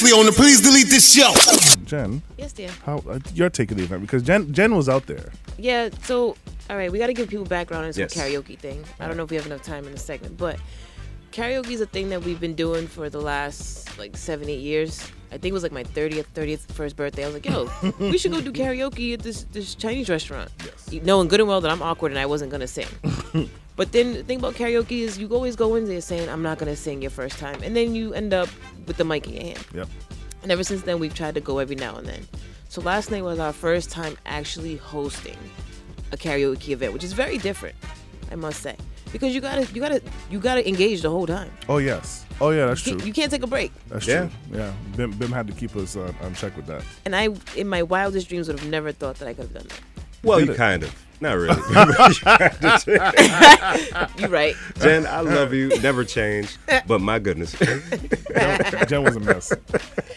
previously on the Please Delete This Show. Jen. Yes, dear. How your take of the event? Because Jen was out there. Yeah. So, all right, we got to give people background on this whole karaoke thing. I don't know if we have enough time in the segment, but karaoke is a thing that we've been doing for the last like 7-8 years. I think it was like my 30th first birthday. I was like, yo, we should go do karaoke at this Chinese restaurant. Yes. Knowing good and well that I'm awkward and I wasn't going to sing. But then the thing about karaoke is you always go in there saying, I'm not going to sing your first time. And then you end up with the mic in your hand. Yep. And ever since then, we've tried to go every now and then. So last night was our first time actually hosting a karaoke event, which is very different, I must say. Because you gotta engage the whole time. Oh yes, oh yeah, that's true. You can't take a break. That's true. Yeah, Bim had to keep us on check with that. And I, in my wildest dreams, would have never thought that I could have done that. Well, you kind of, not really. You're right, Jen. I love you. Never change. But my goodness, Jen was a mess.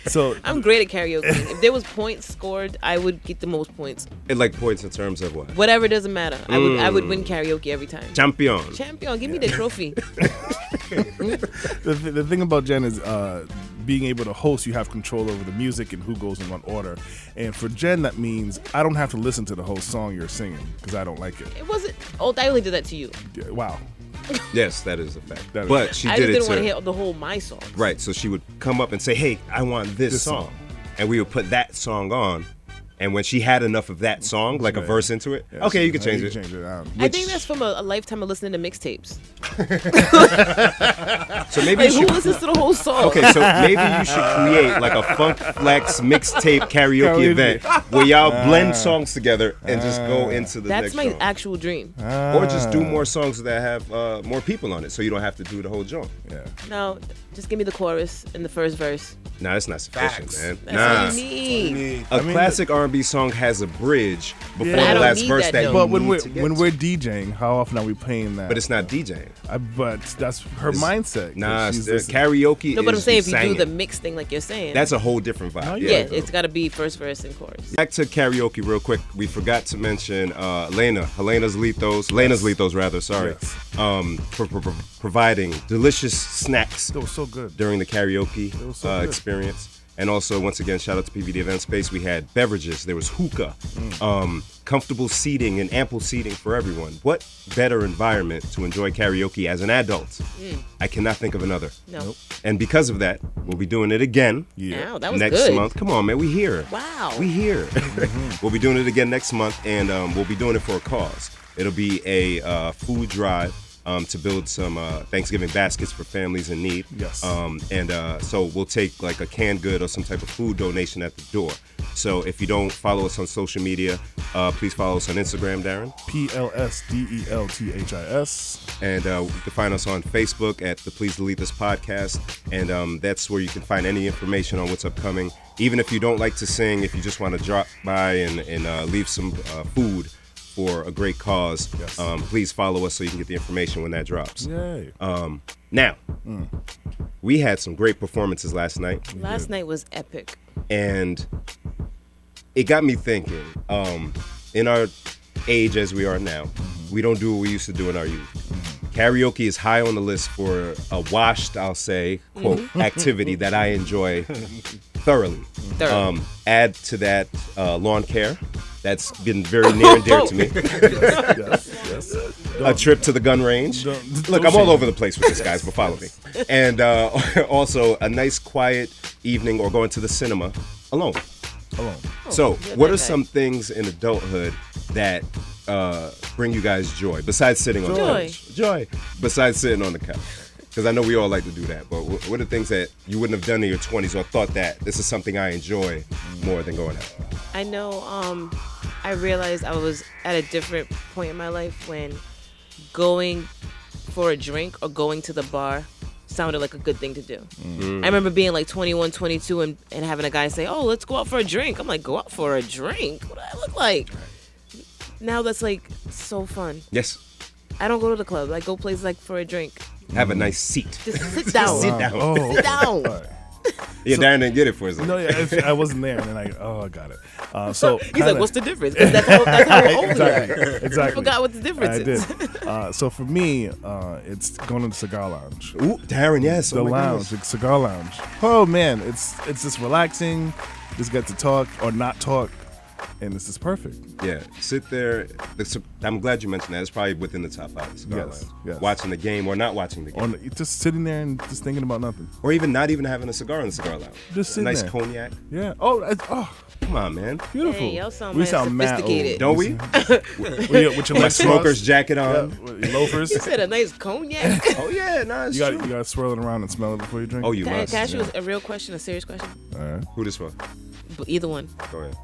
So I'm great at karaoke. If there was points scored, I would get the most points. And like points in terms of what? Whatever, doesn't matter. I would win karaoke every time. Champion, give me the trophy. The thing about Jen is being able to host, you have control over the music and who goes in what order. And for Jen, that means I don't have to listen to the whole song you're singing because I don't like it. It wasn't. Oh, I only did that to you. Yeah, wow. Yes, that is a fact. But she did it too. I didn't want to hear the whole my song. Right, so she would come up and say, hey, I want this song. And we would put that song on. And when she had enough of that song, like a verse into it, yeah, okay, you can change it. I think that's from a lifetime of listening to mixtapes. So maybe like, who listens to the whole song? Okay, so maybe you should create like a Funk Flex mixtape karaoke event where y'all blend songs together and just go into the next song. That's my actual dream. Or just do more songs that have more people on it so you don't have to do the whole joint. Yeah. No, just give me the chorus and the first verse. Nah, that's not sufficient, man. That's what you need. A classic R&B song has a bridge before the last verse that you need. But when we're DJing, how often are we playing that? But it's not DJing. But that's her mindset. Nah, karaoke. No, but I'm saying if you do the mix thing like you're saying, that's a whole different vibe. Oh, yeah, it's got to be first verse and chorus. Back to karaoke real quick. We forgot to mention Lena's Lethos. Yes. For providing delicious snacks. That was so good during the karaoke experience. And also, once again, shout out to PVD Event Space. We had beverages. There was hookah, comfortable seating and ample seating for everyone. What better environment to enjoy karaoke as an adult? I cannot think of another. No. And because of that, we'll be doing it again. Yeah. Ow, that was next month. Come on, man. We here. Wow. We here. We'll be doing it again next month, and we'll be doing it for a cause. It'll be a food drive. To build some Thanksgiving baskets for families in need. Yes. So we'll take like a canned good or some type of food donation at the door. So if you don't follow us on social media, please follow us on Instagram, Darren. PLSDELTHIS. And you can find us on Facebook at the Please Delete This Podcast. And that's where you can find any information on what's upcoming. Even if you don't like to sing, if you just want to drop by and leave some food for a great cause, yes, please follow us so you can get the information when that drops. Yay. Now, we had some great performances last night. Last night was epic. And it got me thinking, in our age as we are now, we don't do what we used to do in our youth. Karaoke is high on the list for a washed, I'll say, quote, activity that I enjoy thoroughly. Add to that lawn care. That's been very near and dear to me. Yes. A trip to the gun range. Look, I'm all over the place with this, guys, but follow me. And also a nice quiet evening or going to the cinema alone. So what are some things in adulthood that bring you guys joy besides sitting on the couch? Besides sitting on the couch. Because I know we all like to do that, but what are things that you wouldn't have done in your 20s or thought that this is something I enjoy more than going out? I know I realized I was at a different point in my life when going for a drink or going to the bar sounded like a good thing to do. I remember being like 21, 22 and having a guy say, oh, let's go out for a drink. I'm like, go out for a drink? What do I look like? Right. Now that's like so fun. Yes. I don't go to the club. I go places like for a drink. Have a nice seat. Just sit down. Sit down. Yeah, so, Darren didn't get it for us. No, yeah, I wasn't there. And then I, oh, I got it. So he's kinda, like, what's the difference? Because that's how we're over there. Exactly. I forgot what the difference is. I did. So for me, it's going to the cigar lounge. Ooh, Darren, yes. The lounge, the cigar lounge. Oh, man, it's just relaxing. Just get to talk or not talk. And this is perfect. Yeah, sit there. I'm glad you mentioned that. It's probably within the top 5. Yes. Watching the game or not watching the game. Just sitting there and just thinking about nothing. Or even not even having a cigar in the cigar lounge. Just sitting there. Nice cognac. Yeah. Oh, come on, man. Beautiful. Hey, y'all sound sophisticated. Don't we? With your smoker's jacket on. Yeah, with your loafers. You said a nice cognac. Oh, yeah. Nah, it's true. You got to swirl it around and smell it before you drink it. Oh, you must. Can I ask you a real question, a serious question? All right. Who this for? Either one. Go ahead.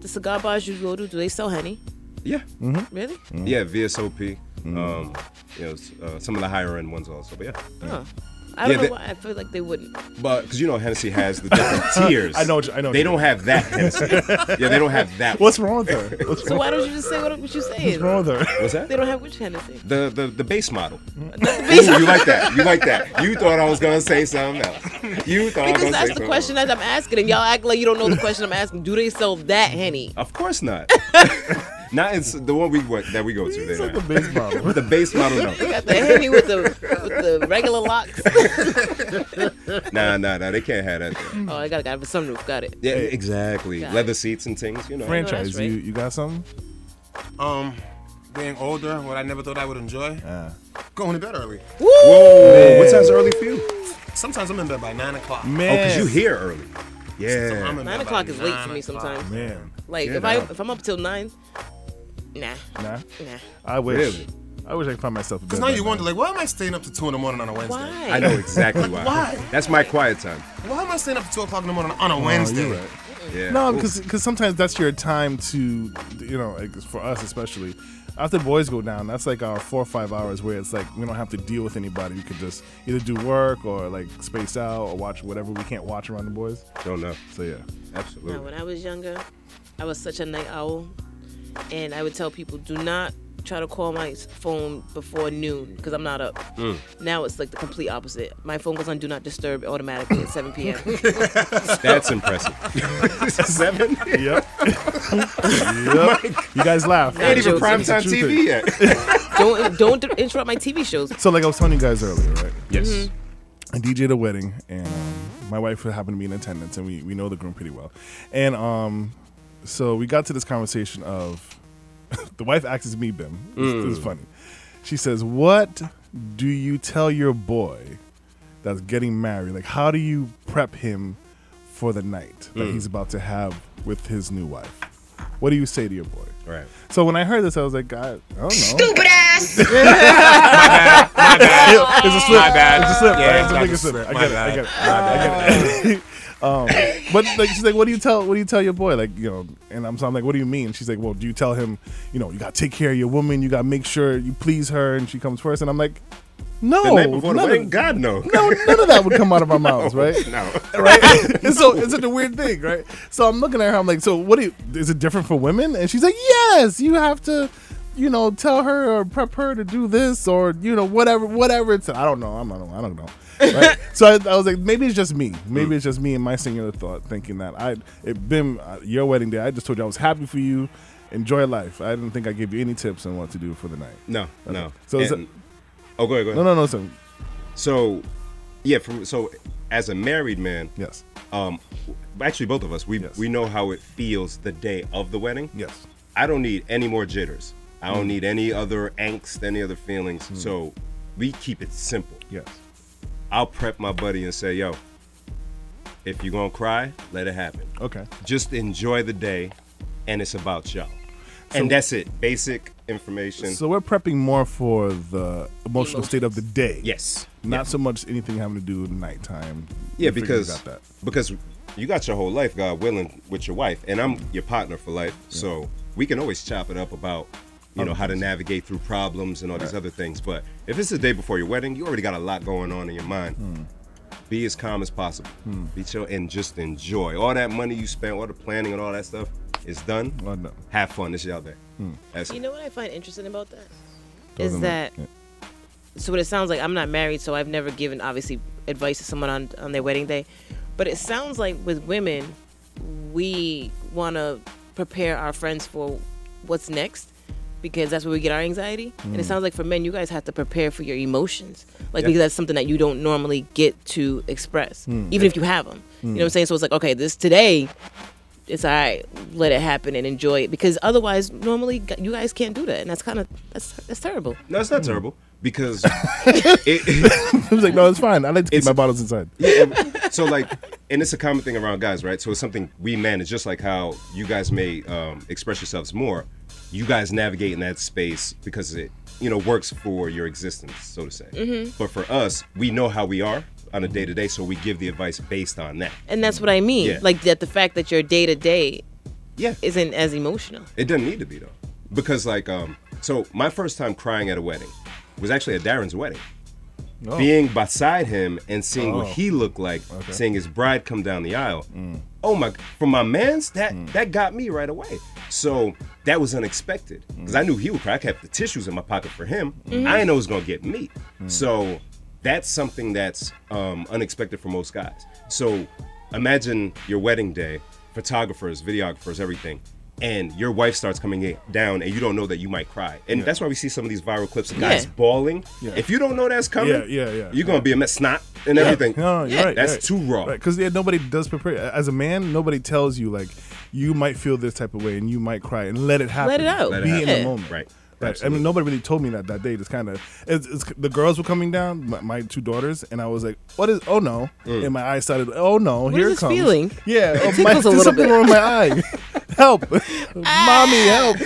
The cigar bars you go to, do they sell honey? Yeah. Mm-hmm. Really? Mm-hmm. Yeah, VSOP. Mm-hmm. Some of the higher end ones also, but yeah. Huh. I don't know why I feel like they wouldn't. But because Hennessy has the different tiers. I know. They don't have that Hennessy. Yeah, they don't have that. What's wrong with her? So why don't you just say what you're saying? What's wrong with her? What's that? They don't have which Hennessy? The base model. Ooh, you like that? You thought I was gonna say something else. You thought I was gonna say something else. Because that's the question that I'm asking, and y'all act like you don't know the question I'm asking. Do they sell that Henny? Of course not. Not in the one we go to. It's like the base model. The base model, no. They got the Henny with the regular locks. Nah. They can't have that. Though. Oh, I got it for sunroof. Got it. Yeah, exactly. Got leather seats and things. Franchise. Right. You got something? Being older, what I never thought I would enjoy. Going to bed early. Woo! Whoa! Man. What time's early for you? Sometimes I'm in bed by 9 o'clock. Man. Oh, 'cause you here early. Yeah. So 9 o'clock is late for me sometimes. Man. Like if I'm up till 9. Nah. I wish. Really? I wish I could find myself a bed. Because now you wonder, like, why am I staying up to 2 in the morning on a Wednesday? Why? I know exactly why. Why? That's my quiet time. Why am I staying up to 2 o'clock in the morning on a Wednesday? You're right. Yeah. No, because sometimes that's your time to, for us especially, after the boys go down, that's like our 4 or 5 hours where it's like we don't have to deal with anybody. We could just either do work or like space out or watch whatever we can't watch around the boys. Don't know. So, yeah. Absolutely. Now, when I was younger, I was such a night owl. And I would tell people, do not try to call my phone before noon because I'm not up. Now it's like the complete opposite. My phone goes on do not disturb automatically at 7 p.m. That's impressive. 7? Yep. You guys laugh. Not even primetime TV yet. Don't interrupt my TV shows. So like I was telling you guys earlier, right? Yes. Mm-hmm. I DJ'd a wedding, and my wife happened to be in attendance, and we know the groom pretty well. And so we got to this conversation of the wife asks me, Bim. This is funny. She says, "What do you tell your boy that's getting married? Like, how do you prep him for the night that he's about to have with his new wife? What do you say to your boy?" Right. So when I heard this, I was like, I don't know. Stupid ass. My bad. Yeah, it's a slip. My bad. It's a slip. Yeah, it's a slip. I get it. But like, she's like, what do you tell your boy? Like, and I'm like, what do you mean? She's like, well, do you tell him, you got to take care of your woman. You got to make sure you please her and she comes first. And I'm like, no, the night before the wedding, God, no. No, none of that would come out of our mouths, right? No. Right? And so it's such a weird thing, right? So I'm looking at her. I'm like, so is it different for women? And she's like, yes, you have to, tell her or prep her to do this or, whatever. It's, I don't know. I don't know. Right? So I was like, maybe it's just me. Maybe it's just me and my singular thought thinking that your wedding day, I just told you I was happy for you. Enjoy life. I didn't think I gave you any tips on what to do for the night. No. So go ahead. No. So as a married man, yes. Actually, both of us, we know how it feels the day of the wedding. Yes. I don't need any more jitters. I don't need any other angst, any other feelings. So we keep it simple. Yes. I'll prep my buddy and say, yo, if you're going to cry, let it happen. Okay. Just enjoy the day, and it's about y'all. So, and that's it. Basic information. So we're prepping more for the emotional state of the day. Yes. Not so much anything having to do with nighttime. Yeah, because you got your whole life, God willing, with your wife, and I'm your partner for life. Yeah. So we can always chop it up about how to navigate through problems and all these other things. But if it's the day before your wedding, you already got a lot going on in your mind. Be as calm as possible. Be chill and just enjoy. All that money you spent, all the planning and all that stuff is done. Well done. Have fun. It's y'all day. You know what I find interesting about that? Is that, so what it sounds like, I'm not married, so I've never given, obviously, advice to someone on their wedding day. But it sounds like with women, we want to prepare our friends for what's next, because that's where we get our anxiety. Mm. And it sounds like for men, you guys have to prepare for your emotions, like, because that's something that you don't normally get to express, even if you have them. You know what I'm saying? So it's like, okay, this today, it's all right, let it happen and enjoy it, because otherwise, normally, you guys can't do that, and that's kind of, that's terrible. No, it's not terrible, because I was like, no, it's fine. I like to keep my bottles inside. Yeah, so like, and it's a common thing around guys, right? So it's something we manage, just like how you guys may express yourselves more. You guys navigate in that space because it, you know, works for your existence, so to say. Mm-hmm. But for us, we know how we are on a day-to-day, so we give the advice based on that. And that's what I mean. Yeah. Like, that the fact that your day-to-day isn't as emotional. It doesn't need to be, though. Because, like, so my first time crying at a wedding was actually at Darren's wedding. Oh. Being beside him and seeing what he looked like, seeing his bride come down the aisle. Mm. Oh my, for my mans, that got me right away. So that was unexpected, because I knew he would cry. I kept the tissues in my pocket for him. Mm-hmm. I didn't know it was going to get me. Mm. So that's something that's unexpected for most guys. So imagine your wedding day, photographers, videographers, everything, and your wife starts coming down and you don't know that you might cry. And that's why we see some of these viral clips of guys bawling. Yeah. If you don't know that's coming, you're going to be a mess, snot and everything. No, you're right. That's too raw. Because nobody does prepare. As a man, nobody tells you, like, you might feel this type of way and you might cry, and let it happen. Let it out. Let it be in the moment. Right. Right. I mean, nobody really told me that day. Just kind of, the girls were coming down, my two daughters, and I was like, "What is? Oh no!" And my eyes started. Oh no! What here is it comes. Feeling? Yeah, it tickles there's something wrong with my eye. Help, mommy, help!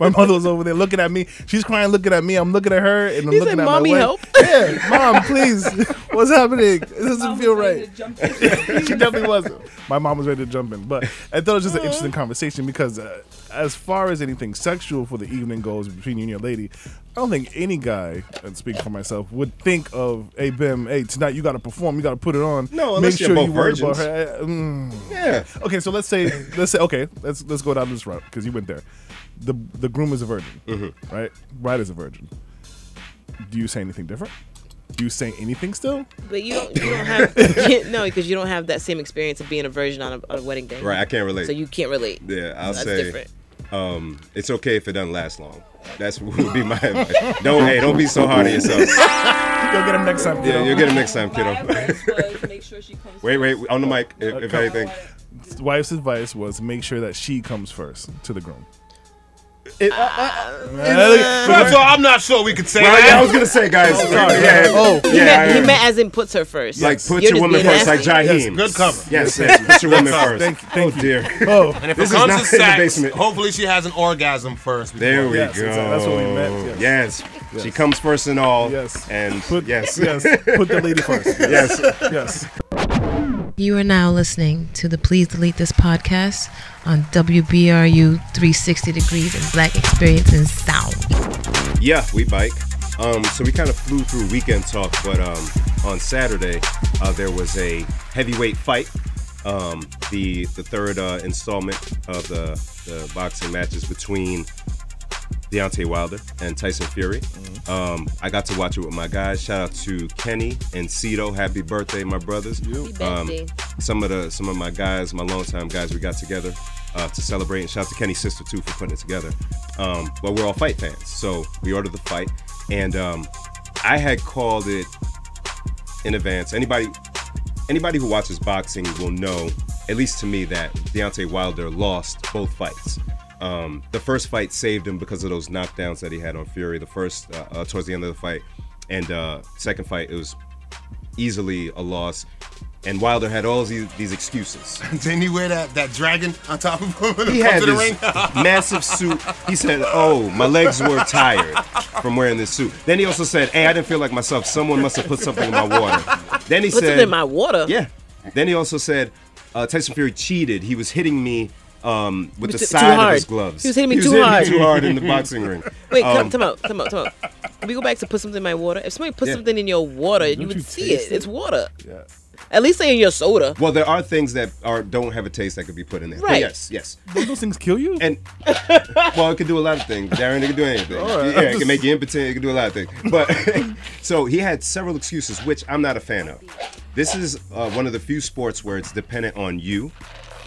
My mother was over there looking at me. She's crying, looking at me. I'm looking at her, and I'm looking at my wife. Mommy, help! Yeah, mom, please. What's happening? It doesn't feel right. She definitely wasn't. My mom was ready to jump in, but I thought it was just an interesting conversation, because as far as anything sexual for the evening goes, between you and your lady, I don't think any guy, and speaking for myself, would think of, hey, Bim, hey, tonight you got to perform, you got to put it on. No, unless make sure you're both virgins. Yeah. Okay, so let's say, okay, let's go down this route, because you went there. The groom is a virgin, right? Bride is a virgin. Do you say anything different? Do you say anything still? But you don't have no, because you don't have that same experience of being a virgin on a wedding day. Right, I can't relate. So you can't relate. Yeah, I'll say. That's different. It's okay if it doesn't last long. That's what would be my advice. Don't be so hard on yourself. You'll get him next time, kiddo. Yeah, you'll get him next time, kiddo. My advice was make sure she comes first. On the mic, if anything. Wife's advice was make sure that she comes first to the groom. So I'm not sure we could say that. Yeah, I was going to say, guys. He meant as in puts her first. Yes. Like, put your woman first, like Jaheim. Yes, good cover. Yes, put your woman first. Thank you. Dear. Oh, and if this it comes to sex, hopefully she has an orgasm first. There we go. Exactly. That's what we meant. Yes. She comes first and all. Yes. And put the lady first. Yes. You are now listening to the Please Delete This podcast on WBRU 360 Degrees and Black Experience in South. Yeah, we bike. So we kind of flew through weekend talk, but on Saturday, there was a heavyweight fight. The third installment of the boxing matches between Deontay Wilder and Tyson Fury. Mm-hmm. I got to watch it with my guys. Shout out to Kenny and Cito. Happy birthday, my brothers. Some of my guys, my longtime guys, we got together to celebrate. And shout out to Kenny's sister too for putting it together. But we're all fight fans, so we ordered the fight, and I had called it in advance. Anybody who watches boxing will know, at least to me, that Deontay Wilder lost both fights. The first fight saved him because of those knockdowns that he had on Fury. The first towards the end of the fight, and second fight, it was easily a loss. And Wilder had all these excuses. Didn't he wear that dragon on top of him? He had this massive suit. He said, oh, my legs were tired from wearing this suit. Then he also said, hey, I didn't feel like myself. Someone must have put something in my water. Then he said, in my water? Yeah. Then he also said, Tyson Fury cheated. He was hitting me with the side of his gloves. He was hitting me too hard in the boxing ring. Wait, come out. Can we go back to put something in my water? If somebody put something in your water, you would see it. It's water. Yeah. At least they're in your soda. Well, there are things that don't have a taste that could be put in there. Right. But yes. Don't those things kill you? And well, it could do a lot of things. Darren, it could do anything. Right, yeah, it can make you impotent. It can do a lot of things. But so he had several excuses, which I'm not a fan of. This is one of the few sports where it's dependent on you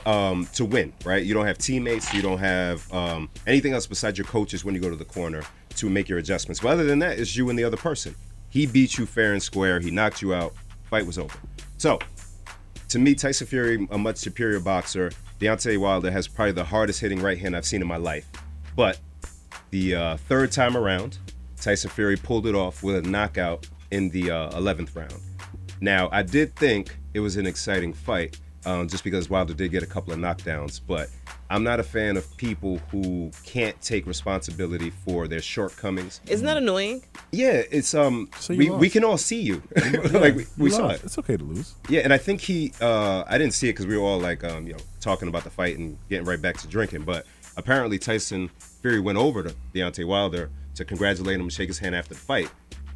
to win, right? You don't have teammates. You don't have anything else besides your coaches when you go to the corner to make your adjustments. But other than that, it's you and the other person. He beat you fair and square. He knocked you out. Fight was over. So, to me, Tyson Fury, a much superior boxer. Deontay Wilder has probably the hardest hitting right hand I've seen in my life. But the third time around, Tyson Fury pulled it off with a knockout in the 11th round. Now, I did think it was an exciting fight, just because Wilder did get a couple of knockdowns, but I'm not a fan of people who can't take responsibility for their shortcomings. Isn't that annoying? Yeah, it's so we can all see you. Like we saw it. It's okay to lose. Yeah, and I think he I didn't see it because we were all like talking about the fight and getting right back to drinking, but apparently Tyson Fury went over to Deontay Wilder to congratulate him and shake his hand after the fight.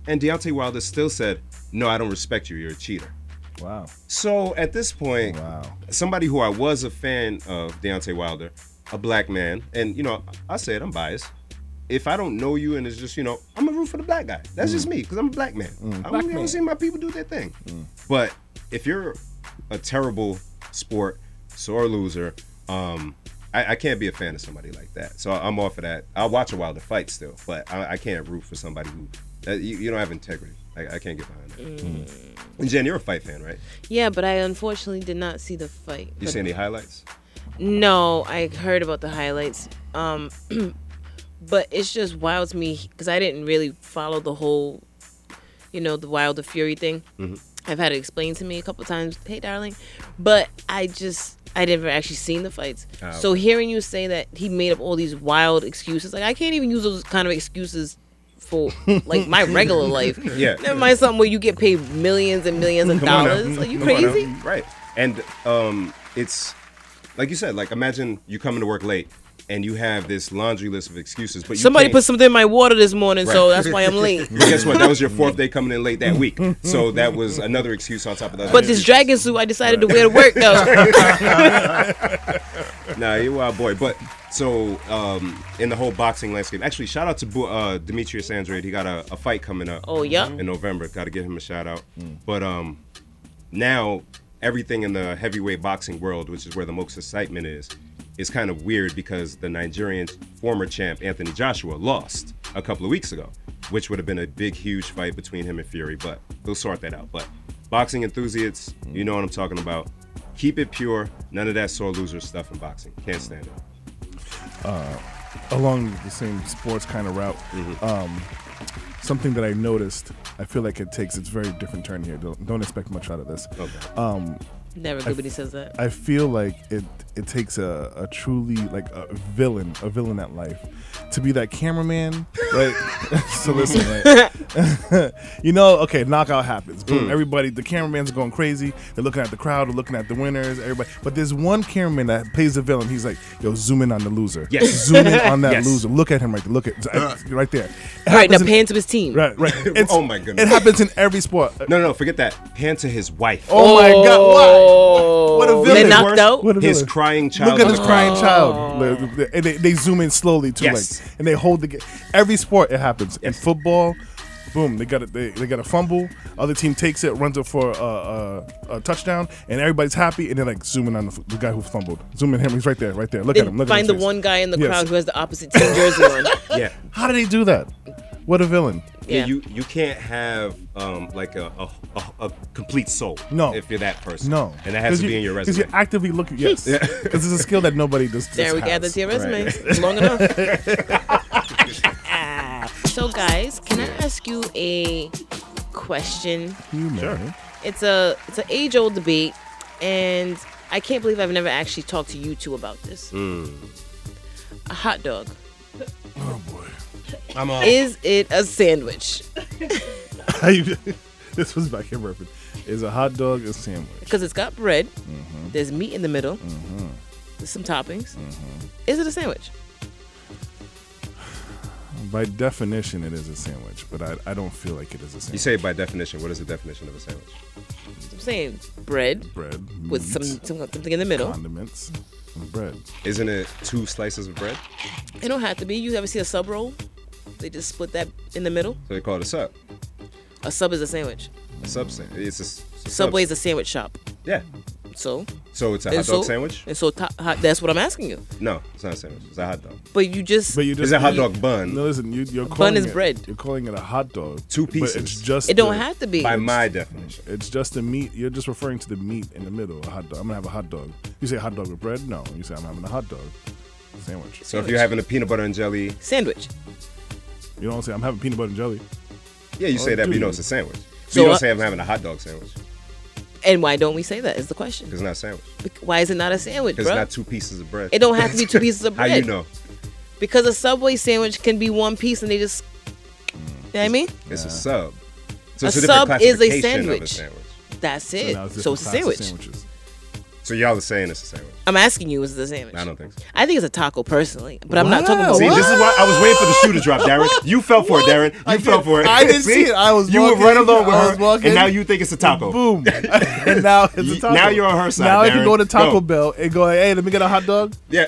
And Deontay Wilder still said, "No, I don't respect you. You're a cheater." Wow. So at this point, somebody who I was a fan of, Deontay Wilder, a black man, and I said I'm biased. If I don't know you and it's just, I'm gonna root for the black guy. That's just me, because I'm a black man. I don't see my people do their thing. But if you're a terrible sport, sore loser, I can't be a fan of somebody like that. So I'm off of that. I'll watch a Wilder fight still, but I can't root for somebody who you don't have integrity. I can't get behind that. Jen, you're a fight fan, right? Yeah, but I unfortunately did not see the fight. You see any highlights? No, I heard about the highlights. But it's just wild to me because I didn't really follow the whole, the Wilder Fury thing. Mm-hmm. I've had it explained to me a couple of times. Hey, darling. But I never actually seen the fights. Oh. So hearing you say that he made up all these wild excuses, like I can't even use those kind of excuses for like my regular life. Yeah. Never mind something where you get paid millions and millions of dollars. Are you crazy? Right. And it's like you said, like imagine you coming to work late and you have this laundry list of excuses, but somebody put something in my water this morning, right. So that's why I'm late. But guess what? That was your fourth day coming in late that week. So that was another excuse on top of that. But this dragon suit I decided to wear to work though. Nah, you're a wild boy. But so in the whole boxing landscape, actually, shout out to Demetrius Andrade. He got a fight coming up. Oh yeah, in November. Got to give him a shout out. But now everything in the heavyweight boxing world, which is where the most excitement is. It's kind of weird because the Nigerian former champ, Anthony Joshua, lost a couple of weeks ago, which would have been a big, huge fight between him and Fury, but they'll sort that out. But boxing enthusiasts, you know what I'm talking about. Keep it pure. None of that sore loser stuff in boxing. Can't stand it. Along the same sports kind of route, something that I noticed, I feel like it takes its very different turn here. Don't expect much out of this. Okay. Never nobody says that. I feel like it takes a truly like a villain at life to be that cameraman, right? So listen, right? Okay, knockout happens. Boom, everybody, the cameraman's going crazy. They're looking at the crowd, they're looking at the winners, everybody. But there's one cameraman that plays the villain. He's like, yo, zoom in on the loser. Yes. Zoom in on that loser. Look at him right there. Look at right there. Right, now pan to his team. Right. Oh my goodness. It happens in every sport. No, forget that. Pan to his wife. Oh my God. Why? What a villain! Knocked out. What a villain. His crying child. Look at his crying child, and they zoom in slowly too, like, and they hold the. Every sport it happens. In football, boom, they got a fumble. Other team takes it, runs it for a touchdown, and everybody's happy, and they're like zooming on the guy who fumbled. Zoom in him. He's right there. Look at him. Look at him. Find the one guy in the crowd who has the opposite team jersey on. Yeah. How do they do that? What a villain. Yeah. You can't have like a complete soul. No. If you're that person. No. And that has to be in your resume. Because you're actively looking. Yes. Because it's a skill that nobody does. There we gather to your resume. Right. Long enough. So guys, can I ask you a question? Sure. It's an age old debate, and I can't believe I've never actually talked to you two about this. A hot dog. Oh boy. Is it a sandwich? This was back in Burford. Is a hot dog a sandwich? Because it's got bread. Mm-hmm. There's meat in the middle. Mm-hmm. There's some toppings. Mm-hmm. Is it a sandwich? By definition, it is a sandwich, but I don't feel like it is a sandwich. You say by definition. What is the definition of a sandwich? I'm saying bread with meat, something in the middle, condiments, and bread. Isn't it two slices of bread? It don't have to be. You ever see a sub roll? They just split that in the middle. So they call it a sub. A sub is a sandwich. A sub sandwich. Subway is a sandwich shop. Yeah. So it's a hot dog sandwich? And so that's what I'm asking you. No, it's not a sandwich. It's a hot dog. But it's a hot dog bun. No, listen, you're calling it... Bun is bread. You're calling it a hot dog. Two pieces. But it's just... It don't have to be. By my definition. It's just the meat. You're just referring to the meat in the middle. A hot dog. I'm going to have a hot dog. You say hot dog with bread? No. You say I'm having a hot dog sandwich. So if you're having a peanut butter and jelly... Sandwich. You don't say I'm having peanut butter and jelly. Yeah, you say that, but you know it's a sandwich. So you don't say I'm having a hot dog sandwich. And why don't we say that is the question. Because it's not a sandwich. Why is it not a sandwich, bro? Because it's not two pieces of bread. It don't have to be two pieces of bread. How you know? Because a Subway sandwich can be one piece and they just... You know what I mean? It's a sub. So a sub is a sandwich. That's it. So it's a sandwich. So y'all are saying it's a sandwich. I'm asking you, is it a sandwich? I don't think so. I think it's a taco personally, but I'm not talking about... See, this is why I was waiting for the shoe to drop, Darren. You fell for it, Darren. You fell for it. I didn't see it. I was walking. You would run along with her, and now you think it's a taco. Boom. And now it's a taco. Now you're on her side, Darren. Now if you go to Taco Bell and go, hey, let me get a hot dog. Yeah.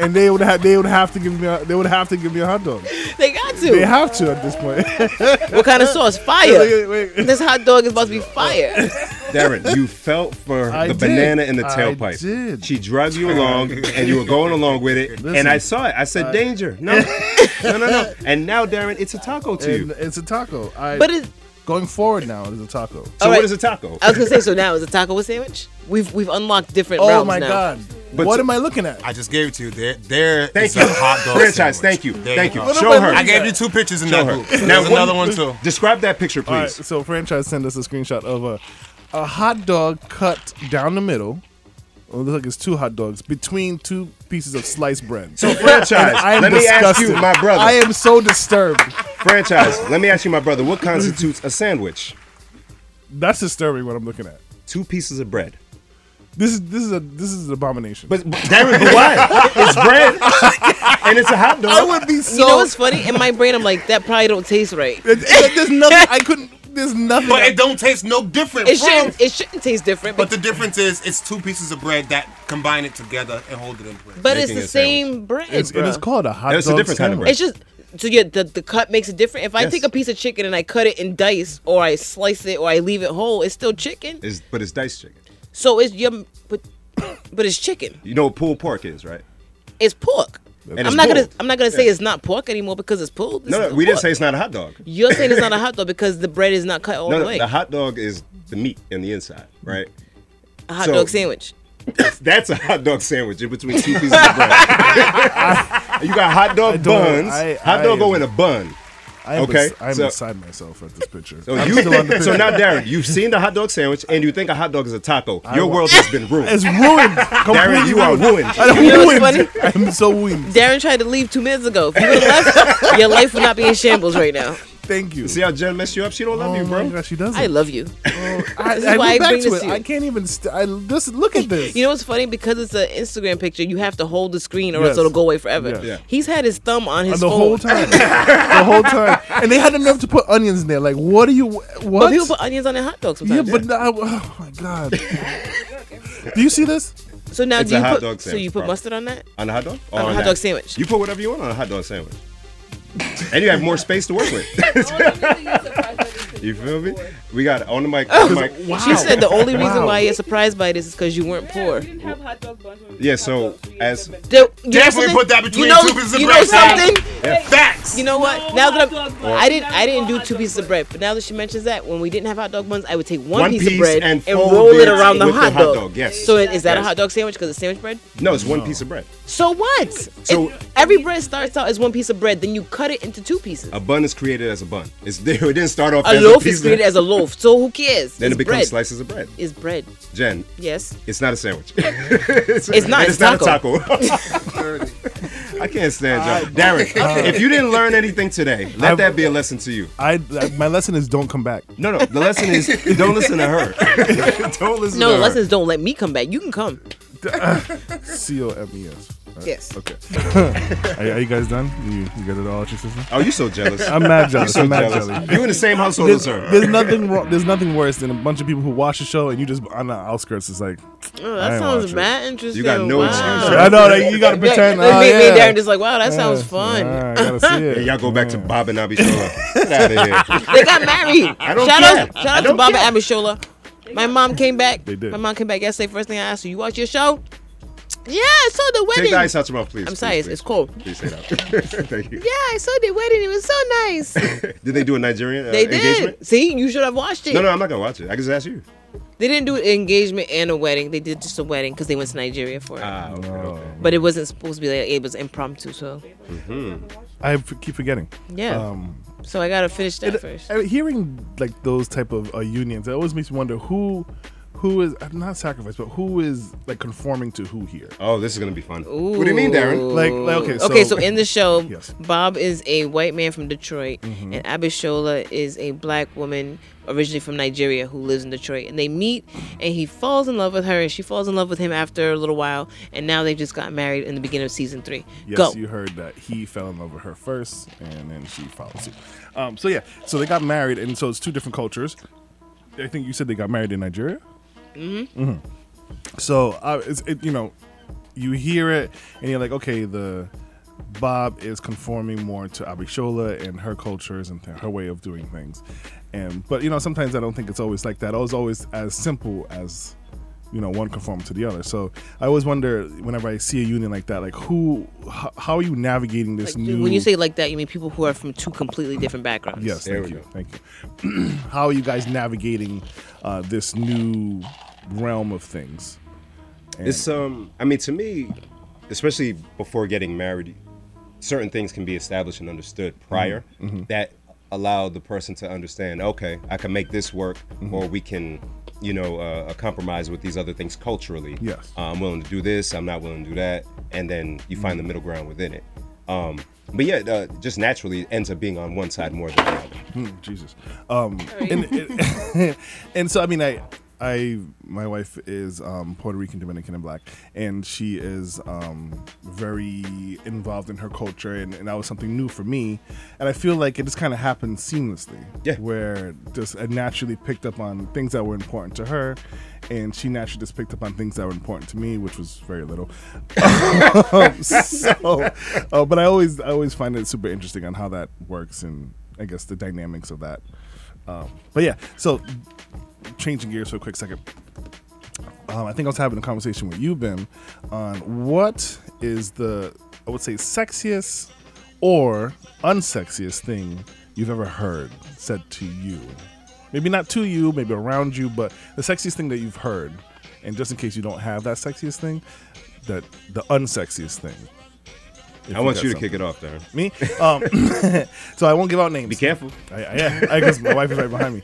And they would have to give me a hot dog. They got to. They have to at this point. What kind of sauce? Fire. Wait. This hot dog is about to be fire. Darren, you felt for the banana in the tailpipe. I did. She dragged you along, and you were going along with it. Listen, and I saw it. I said, danger. No. And now, Darren, it's a taco to you. It's a taco. Going forward now, it is a taco. So what is a taco? I was going to say, so now is a taco a sandwich? We've unlocked different realms now. Oh, my God. But what am I looking at? I just gave it to you. Thank you. A hot dog franchise. Sandwich. Thank you. Thank you. Show her. I gave you two pictures in that group. Now there's another one, too. Describe that picture, please. All right, so franchise, send us a screenshot of a hot dog cut down the middle. Well, it looks like it's two hot dogs between two pieces of sliced bread. So franchise, let me ask you, my brother. I am so disturbed. Franchise, let me ask you, my brother. What constitutes a sandwich? That's disturbing. What I'm looking at. Two pieces of bread. This is an abomination. But Darren, why? It's bread and it's a hot dog. I would be so. You know what's funny? In my brain, I'm like, that probably don't taste right. There's nothing I couldn't. There's nothing. But it don't taste no different. It shouldn't taste different. But the difference is it's two pieces of bread that combine it together and hold it in place. But it's the same bread. It's called a hot dog. It's a different kind of bread. It's just the cut makes it different. If I take a piece of chicken and I cut it in dice, or I slice it, or I leave it whole, it's still chicken. But it's diced chicken. So it's but it's chicken. You know what pulled pork is, right? It's pork. I'm not gonna say it's not pork anymore because it's pulled. No, we didn't say it's not a hot dog. You're saying it's not a hot dog because the bread is not cut all the way. The hot dog is the meat in the inside, right? A hot dog sandwich. That's a hot dog sandwich in between two pieces of bread. You got hot dog buns. Hot dog go in a bun. I'm beside myself at this picture. So now, Darren, you've seen the hot dog sandwich, and you think a hot dog is a taco. Your world has been ruined. It's ruined. Darren, you are ruined. You know what's funny? I'm so ruined. Darren tried to leave 2 minutes ago. If you would have left, your life would not be in shambles right now. Thank you. See how Jen messed you up? She don't love you, bro. My God, she doesn't. I love you. This is why I bring this to you. I can't even... just look at this. You know what's funny? Because it's an Instagram picture, you have to hold the screen or else it'll go away forever. Yes. Yeah. He's had his thumb on his phone. The whole time. And they had enough to put onions in there. Like, what do you... What? But people put onions on their hot dogs sometimes. Yeah, but... Oh, my God. Do you see this? So now it's do you put mustard on that? On a hot dog? On a hot dog sandwich. You put whatever you want on a hot dog sandwich. And you have more space to work with. You feel me? We got it on the mic. Wow. She said the only reason why you're surprised by this is because you weren't poor. We didn't have hot dog buns. Yeah, so as definitely put that between two pieces of bread. You know something? Yeah. Facts. You know what? Now that I didn't do two pieces of bread, but now that she mentions that, when we didn't have hot dog buns, I would take one piece of bread and roll it around the hot dog. Yes. So is that a hot dog sandwich because it's sandwich bread? No, it's one piece of bread. So what? So every bread starts out as one piece of bread, then you cut it into two pieces. A bun is created as a bun. It didn't start off as a loaf is created as a loaf, so who cares? Then it becomes slices of bread. It's bread. Jen. Yes. It's not a sandwich. It's not a taco. I can't stand y'all. Darren, if you didn't learn anything today, let that be a lesson to you. My lesson is don't come back. No. The lesson is don't listen to her. Don't listen to her. No, the lesson is don't let me come back. You can come. COMES. Yes. Okay. Are you guys done? You got it all out your system? Oh, you're so jealous. I'm mad jealous. You're in the same household as her. There's nothing worse than a bunch of people who watch the show and you just on the outskirts. It's like, oh, that sounds mad interesting. You got no excuse. I know. Like, you got to pretend. Me and Darren just like, wow, that sounds fun. I got to see it. Hey, y'all go back to Bob and Abishola. Get out of here. They got married. Shout out to Bob and Abishola. My mom came back. They did. My mom came back yesterday. First thing I asked her, you watch your show? Yeah, I saw the wedding. Take the ice out your mouth, please. I'm sorry, it's cold. Please say that. Thank you. Yeah, I saw the wedding. It was so nice. Did they do a Nigerian engagement? See, you should have watched it. No, I'm not going to watch it. I just asked you. They didn't do an engagement and a wedding. They did just a wedding because they went to Nigeria for it. Ah, okay. But it wasn't supposed to be like it was impromptu, so. Mm-hmm. I keep forgetting. Yeah. So I got to finish that first. Hearing like those type of unions, it always makes me wonder who is not sacrificed, but who is like conforming to who here? Oh, this is gonna be fun. Ooh. What do you mean, Darren? So in the show, yes. Bob is a white man from Detroit, mm-hmm. and Abishola is a black woman originally from Nigeria who lives in Detroit. And they meet, and he falls in love with her, and she falls in love with him after a little while. And now they just got married in the beginning of season 3. Yes, you heard that he fell in love with her first, and then she followed suit. So they got married, and so it's two different cultures. I think you said they got married in Nigeria. Mm-hmm. Mm-hmm. So you hear it and you're like, okay, the Bob is conforming more to Abishola and her cultures and her way of doing things, but sometimes I don't think it's always like that. It's always as simple as one conforms to the other. So I always wonder whenever I see a union like that, like how are you navigating this new? When you say like that, you mean people who are from two completely different backgrounds. Yes, thank you. How are you guys navigating this new realm of things? And it's to me, especially before getting married, certain things can be established and understood prior mm-hmm. that allow the person to understand. Okay, I can make this work, mm-hmm. or we can. A compromise with these other things culturally. Yes. I'm willing to do this. I'm not willing to do that. And then you find the middle ground within it. But just naturally it ends up being on one side more than the other. Jesus. I my wife is Puerto Rican, Dominican, and Black, and she is very involved in her culture, and that was something new for me. And I feel like it just kind of happened seamlessly, where just I naturally picked up on things that were important to her, and she naturally just picked up on things that were important to me, which was very little. But I always find it super interesting on how that works, and I guess the dynamics of that. So. Changing gears for a quick second, I think I was having a conversation with you, Ben, on what is the, I would say, sexiest or unsexiest thing you've ever heard said to you. Maybe not to you, maybe around you, but the sexiest thing that you've heard. And just in case you don't have that sexiest thing, that the unsexiest thing. I want you to kick it off, Darren. Me? So I won't give out names. Be careful. I guess my wife is right behind me.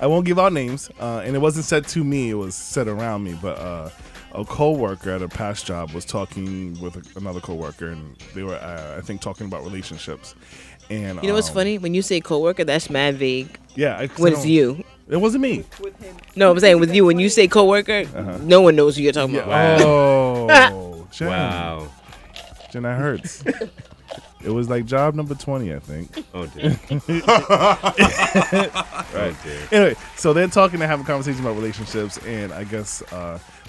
I won't give out names. And it wasn't said to me. It was said around me. But a co-worker at a past job was talking with another co-worker. And they were, I think, talking about relationships. And you know what's funny? When you say co-worker, that's mad vague. Yeah. What is you? It wasn't me. With him. No, I'm saying with you. When you say co-worker, no one knows who you're talking about. Oh. Wow. And that hurts. It was like job number 20, I think. Oh dear. Right, dear. Anyway, so they're talking and having a conversation about relationships, and I guess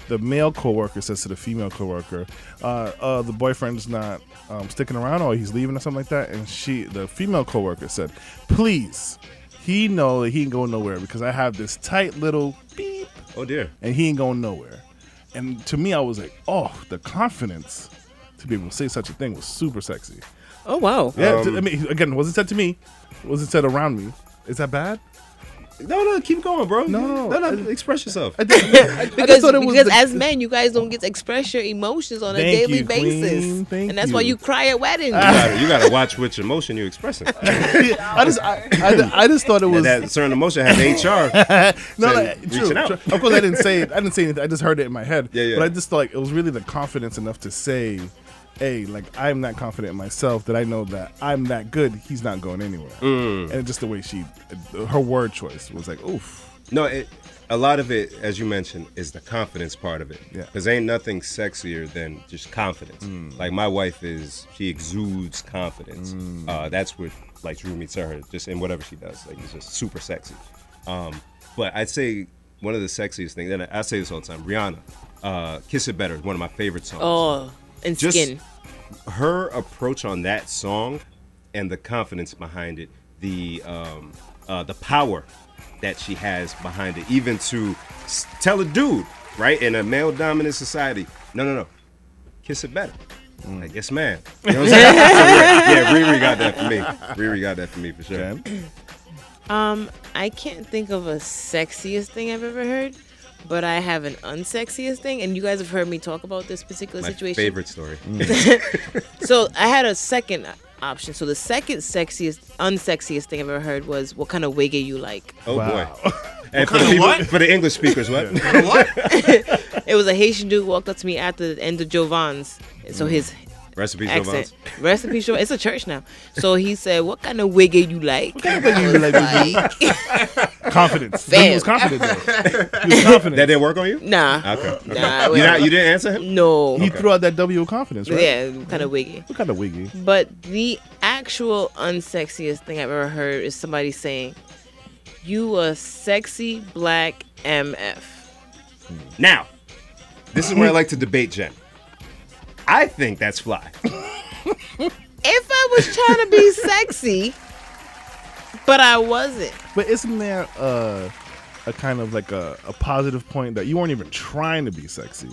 the male coworker says to the female coworker, "The boyfriend's not sticking around, or he's leaving, or something like that." And the female coworker said, "Please, he know that he ain't going nowhere because I have this tight little beep. Oh dear, and he ain't going nowhere." And to me, I was like, "Oh, the confidence." To be able to say such a thing was super sexy. Oh wow! Yeah, again, wasn't said to me, wasn't said around me. Is that bad? No, keep going, bro. No, express yourself. Because as men, you guys don't get to express your emotions on a daily basis, and that's why you cry at weddings. You gotta watch which emotion you're expressing. I just thought it was that certain emotion had HR. True. Of course, I didn't say anything. I just heard it in my head. Yeah. But I just thought it was really the confidence enough to say. Hey, I'm that confident in myself that I know that I'm that good. He's not going anywhere. Mm. And just the way her word choice was like, oof. No, a lot of it, as you mentioned, is the confidence part of it. Yeah. Because ain't nothing sexier than just confidence. Mm. Like, my wife is, she exudes confidence. Mm. That's what, like, drew me to her, just in whatever she does. Like, it's just super sexy. But I'd say one of the sexiest things, and I say this all the time, Rihanna, Kiss It Better is one of my favorite songs. Oh, and just Skin. Her approach on that song and the confidence behind it, the power that she has behind it, even to tell a dude, right, in a male-dominant society, no, kiss it better. Mm. Like, yes, ma'am. You know what I'm saying? Yeah, Riri got that for me. For sure. I can't think of a sexiest thing I've ever heard, but I have an unsexiest thing, and you guys have heard me talk about this particular situation. My favorite story. So I had a second option. So the second unsexiest thing I've ever heard was, what kind of wig are you like? Oh, wow. Boy. And for people, what? For the English speakers, what? What? It was a Haitian dude walked up to me at the end of Jovan's. So his recipe accent. Jovan's. Recipe Jovan's. It's a church now. So he said, what kind of wig are you like? What kind of wig are you like? Confidence. He was confident, though. He was confident. That didn't work on you? Nah. Okay. Nah. You didn't answer him? No. He threw out that W of confidence, right? Yeah, kind of wiggy. What kind of wiggy? But the actual unsexiest thing I've ever heard is somebody saying, you a sexy black MF. Now, this is where I like to debate Jen. I think that's fly. If I was trying to be sexy... But I wasn't. But isn't there a kind of like a positive point that you weren't even trying to be sexy,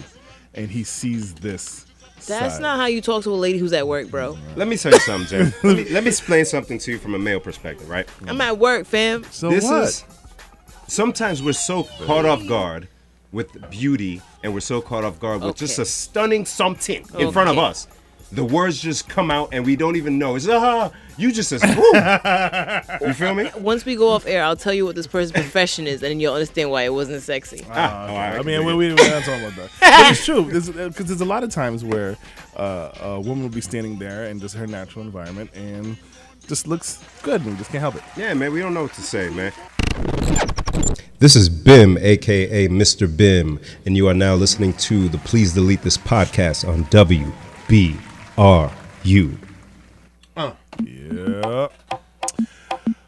and he sees this? That's side. Not how you talk to a lady who's at work, bro. Right. Let me tell you something, Jim. Let me explain something to you from a male perspective, right? I'm at work, fam. So this what? Sometimes we're so caught off guard with beauty, and we're so caught off guard with just a stunning something in front of us. The words just come out and we don't even know. It's you just as cool. You feel me? Once we go off air, I'll tell you what this person's profession is, and then you'll understand why it wasn't sexy. I mean, we're not talking about that. But it's true, because there's a lot of times where a woman will be standing there in just her natural environment and just looks good and just can't help it. Yeah, man, we don't know what to say, man. This is Bim, a.k.a. Mr. Bim, and you are now listening to the Please Delete This podcast on WB. Are you? Yeah.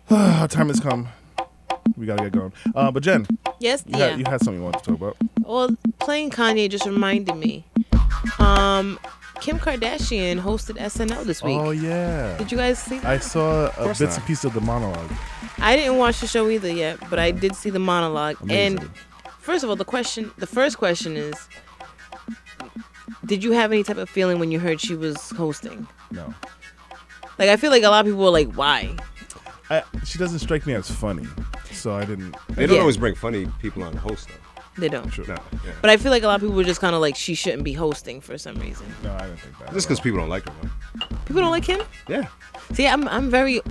Time has come. We gotta get going. But Jen. Yes, yeah. You had something you wanted to talk about. Well, playing Kanye just reminded me. Kim Kardashian hosted SNL this week. Oh yeah. Did you guys see that? I saw a bits and piece of the monologue. I didn't watch the show either yet, but I did see the monologue. Amazing. And first of all, the first question is, did you have any type of feeling when you heard she was hosting? No. Like, I feel like a lot of people were like, why? She doesn't strike me as funny, so I didn't... They don't always bring funny people on the host, though. They don't. Sure. No, yeah. But I feel like a lot of people were just kind of like, she shouldn't be hosting for some reason. No, I didn't think that. Just because people don't like her, though. People don't like him? Yeah. See, I'm very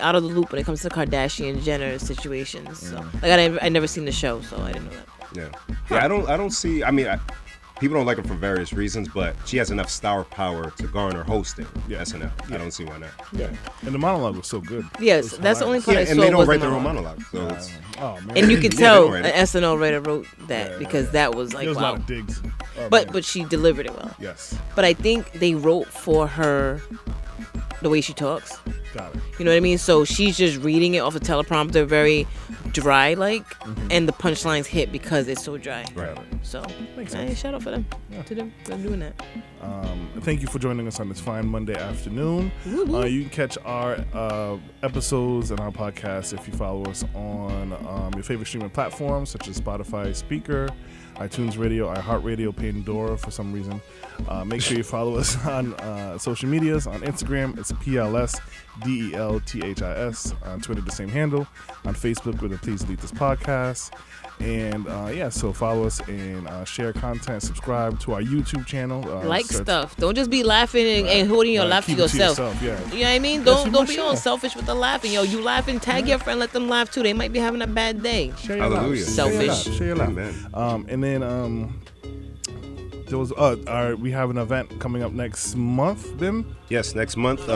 out of the loop when it comes to Kardashian-Jenner situations. So. Yeah. Like, I never seen the show, so I didn't know that. Yeah. Yeah, I don't see... I mean, people don't like her for various reasons, but she has enough star power to garner hosting SNL. Yeah. I don't see why not. Yeah. And the monologue was so good. Yes, that's hilarious. The only part I saw. And they don't write their own monologue. So it's... Oh, man. And you can tell an SNL writer wrote that because that was like, wow. There was a lot of digs. Oh, but she delivered it well. Yes. But I think they wrote for her the way she talks. Got it. You know what I mean? So she's just reading it off a teleprompter, very dry, and the punchlines hit because it's so dry. Right. So, makes sense. Shout out for them, to them for doing that. Thank you for joining us on this fine Monday afternoon. You can catch our episodes and our podcast if you follow us on your favorite streaming platforms such as Spotify, Speaker, iTunes Radio, iHeartRadio, Pandora for some reason. Make sure you follow us on social medias. On Instagram, it's PLSDELTHIS. On Twitter, the same handle. On Facebook, we're the Please Delete This Podcast. And so follow us and share content, subscribe to our YouTube channel. Stuff. Don't just be laughing and holding your laugh to yourself. You know what I mean? Don't be all selfish with the laughing. Yo, you laughing, tag your friend, let them laugh too. They might be having a bad day. Share your laugh. Selfish. Share your laugh. And then There was we have an event coming up next month, Bim? Yes, next month. Shout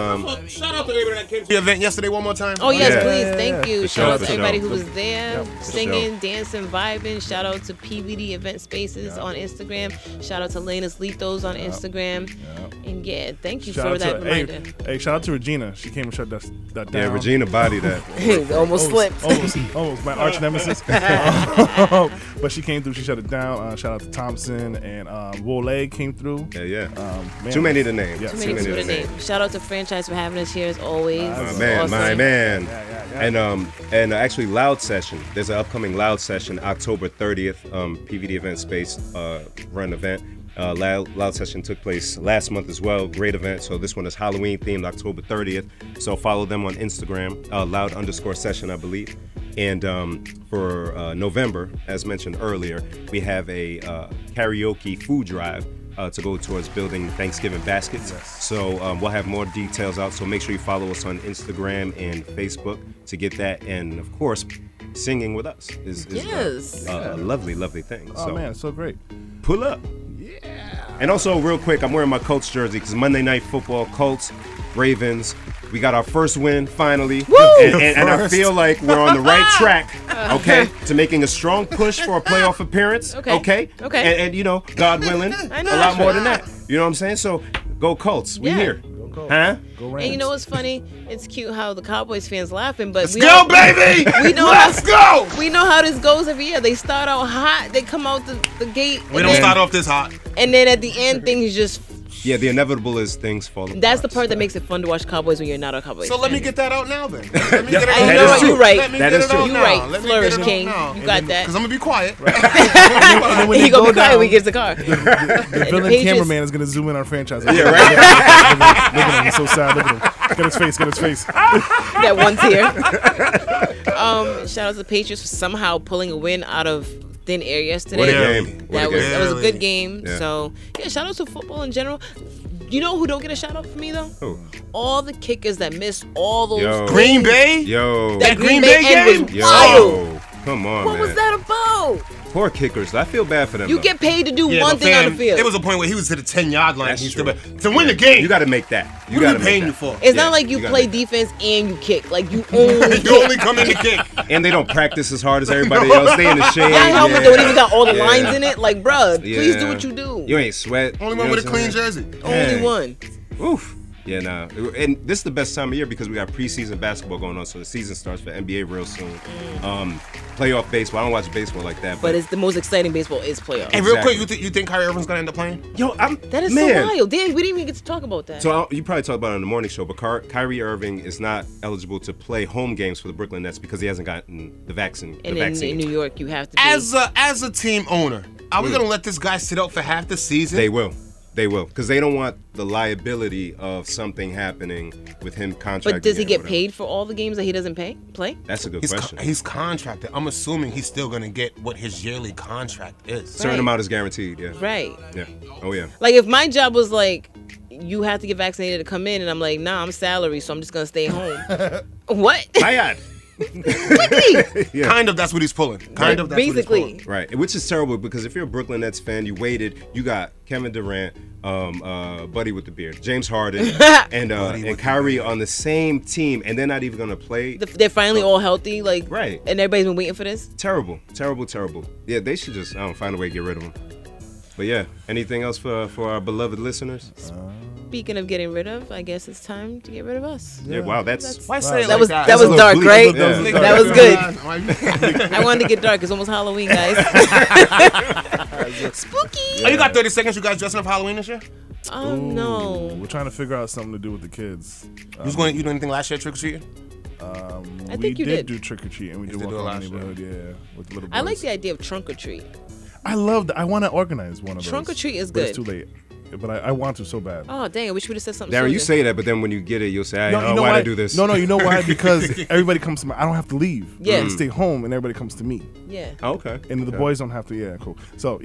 out to everybody that came to the event yesterday one more time. Oh, yes, please. Thank you. Shout out to everybody who was there, singing, dancing, vibing. Shout out to PVD Event Spaces on Instagram. Shout out to Lena's Lethos on Instagram. And thank you for that reminder. Hey, shout out to Regina. She came and shut that down. Yeah, Regina bodied that. Almost slipped. Almost. My arch nemesis. But she came through. She shut it down. Shout out to Thompson and Wole came through. Yeah. Too many to name. Yes. Too many to name. Shout out to Franchise for having us here as always. My man. Yeah. And actually, Loud Session. There's an upcoming Loud Session, October 30th. PVD Event Space run event. Loud Session took place last month as well. Great event. So this one is Halloween themed, October 30th. So follow them on Instagram, loud_session, I believe. And for November, as mentioned earlier, we have a karaoke food drive to go towards building Thanksgiving baskets. Yes. So we'll have more details out. So make sure you follow us on Instagram and Facebook to get that. And of course, singing with us is a lovely, lovely thing. Oh, man, so great. Pull up. Yeah. And also, real quick, I'm wearing my Colts jersey because Monday Night Football, Colts, Ravens. We got our first win finally, and I feel like we're on the right track, okay, to making a strong push for a playoff appearance, okay? And you know, God willing, a lot more than that. You know what I'm saying? So, go Colts. We here. Huh? And you know what's funny? It's cute how the Cowboys fans laughing, but let's go, baby! We know Let's go! We know how this goes every year. They start out hot, they come out the gate. We don't start off this hot. And then at the end, things just... Yeah, the inevitable is things fall apart. That's the part that makes it fun to watch Cowboys when you're not a Cowboys fan. Let me get that out now, then. You're right. Flourish, King. You got that. Because I'm going to be quiet. Right. He going to be quiet when he gets the car. The villain cameraman is going to zoom in on our franchise. Yeah, right. Look at him. He's so sad. Look at him. Get his face. That one tear. Shout out to the Patriots for somehow pulling a win out of thin air yesterday. That was a good game. Yeah. So, shout out to football in general. You know who don't get a shout out for me though? Who? All the kickers that missed all those. Green Bay? That Green Bay game was wild. Come on, What was that about? Poor kickers. I feel bad for them. You get paid to do one thing on the field. There was a point where he was at the 10-yard line. To win the game. You got to make that. You got to paying you for. It's not like you play defense and you kick. Like you only come in to kick. And they don't practice as hard as everybody else. They in the shade. That helmet don't even got all the lines in it. Like, bruh, please do what you do. You ain't sweat. Only one with a clean jersey. Only one. Oof. Yeah, nah. And this is the best time of year because we got preseason basketball going on, so the season starts for NBA real soon. Playoff baseball. I don't watch baseball like that. But it's the most exciting baseball is playoff. And real quick, you think Kyrie Irving's going to end up playing? That is so wild. Damn, we didn't even get to talk about that. So you probably talked about it on the morning show, but Kyrie Irving is not eligible to play home games for the Brooklyn Nets because he hasn't gotten the vaccine. And in New York, you have to be. As a team owner, are we going to let this guy sit out for half the season? They will, because they don't want the liability of something happening with him contracting. But does he get paid for all the games that he doesn't play? That's a good question. He's contracted. I'm assuming he's still going to get what his yearly contract is. Right. Certain amount is guaranteed, yeah. Right. Yeah. Oh, yeah. Like, if my job was like, you have to get vaccinated to come in, and I'm like, nah, I'm salary, so I'm just going to stay home. What? My God. Yeah. Kind of that's what he's pulling. Basically. Right. Which is terrible because if you're a Brooklyn Nets fan, you waited, you got Kevin Durant, Buddy with the Beard, James Harden, and Kyrie on the same team, and they're not even going to play. They're finally all healthy, like, right. And everybody's been waiting for this? Terrible. Yeah, they should just find a way to get rid of them. But yeah, anything else for our beloved listeners? Speaking of getting rid of, I guess it's time to get rid of us. Yeah, wow, that was dark, right? Yeah. That was good. I wanted to get dark. It's almost Halloween, guys. Spooky. Yeah. Oh, you got 30 seconds. You guys dressing up Halloween this year? No. We're trying to figure out something to do with the kids. You do anything last year, trick or treating? I think you did. We did do trick or treat, and we did walk around the neighborhood, with little boys. I like the idea of trunk or treat. I love that. I want to organize one of those. Trunk or treat is good. It's too late. But I want to so bad. Oh, dang. I wish we would have said something. Darren, you say that, but then when you get it, you'll say, why did I do this? No, you know why? Because everybody comes to me. I don't have to leave. Yeah. I stay home and everybody comes to me. Yeah. Oh, okay. And the boys don't have to. Yeah, cool. So,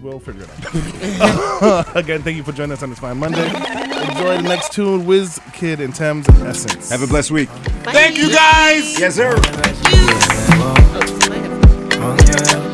we'll figure it out. Again, thank you for joining us on It's Fine Monday. Enjoy the next tune, Wiz Kid and Tems and Essence. Have a blessed week. Bye. Thank you, guys. Yes, sir. Thank you.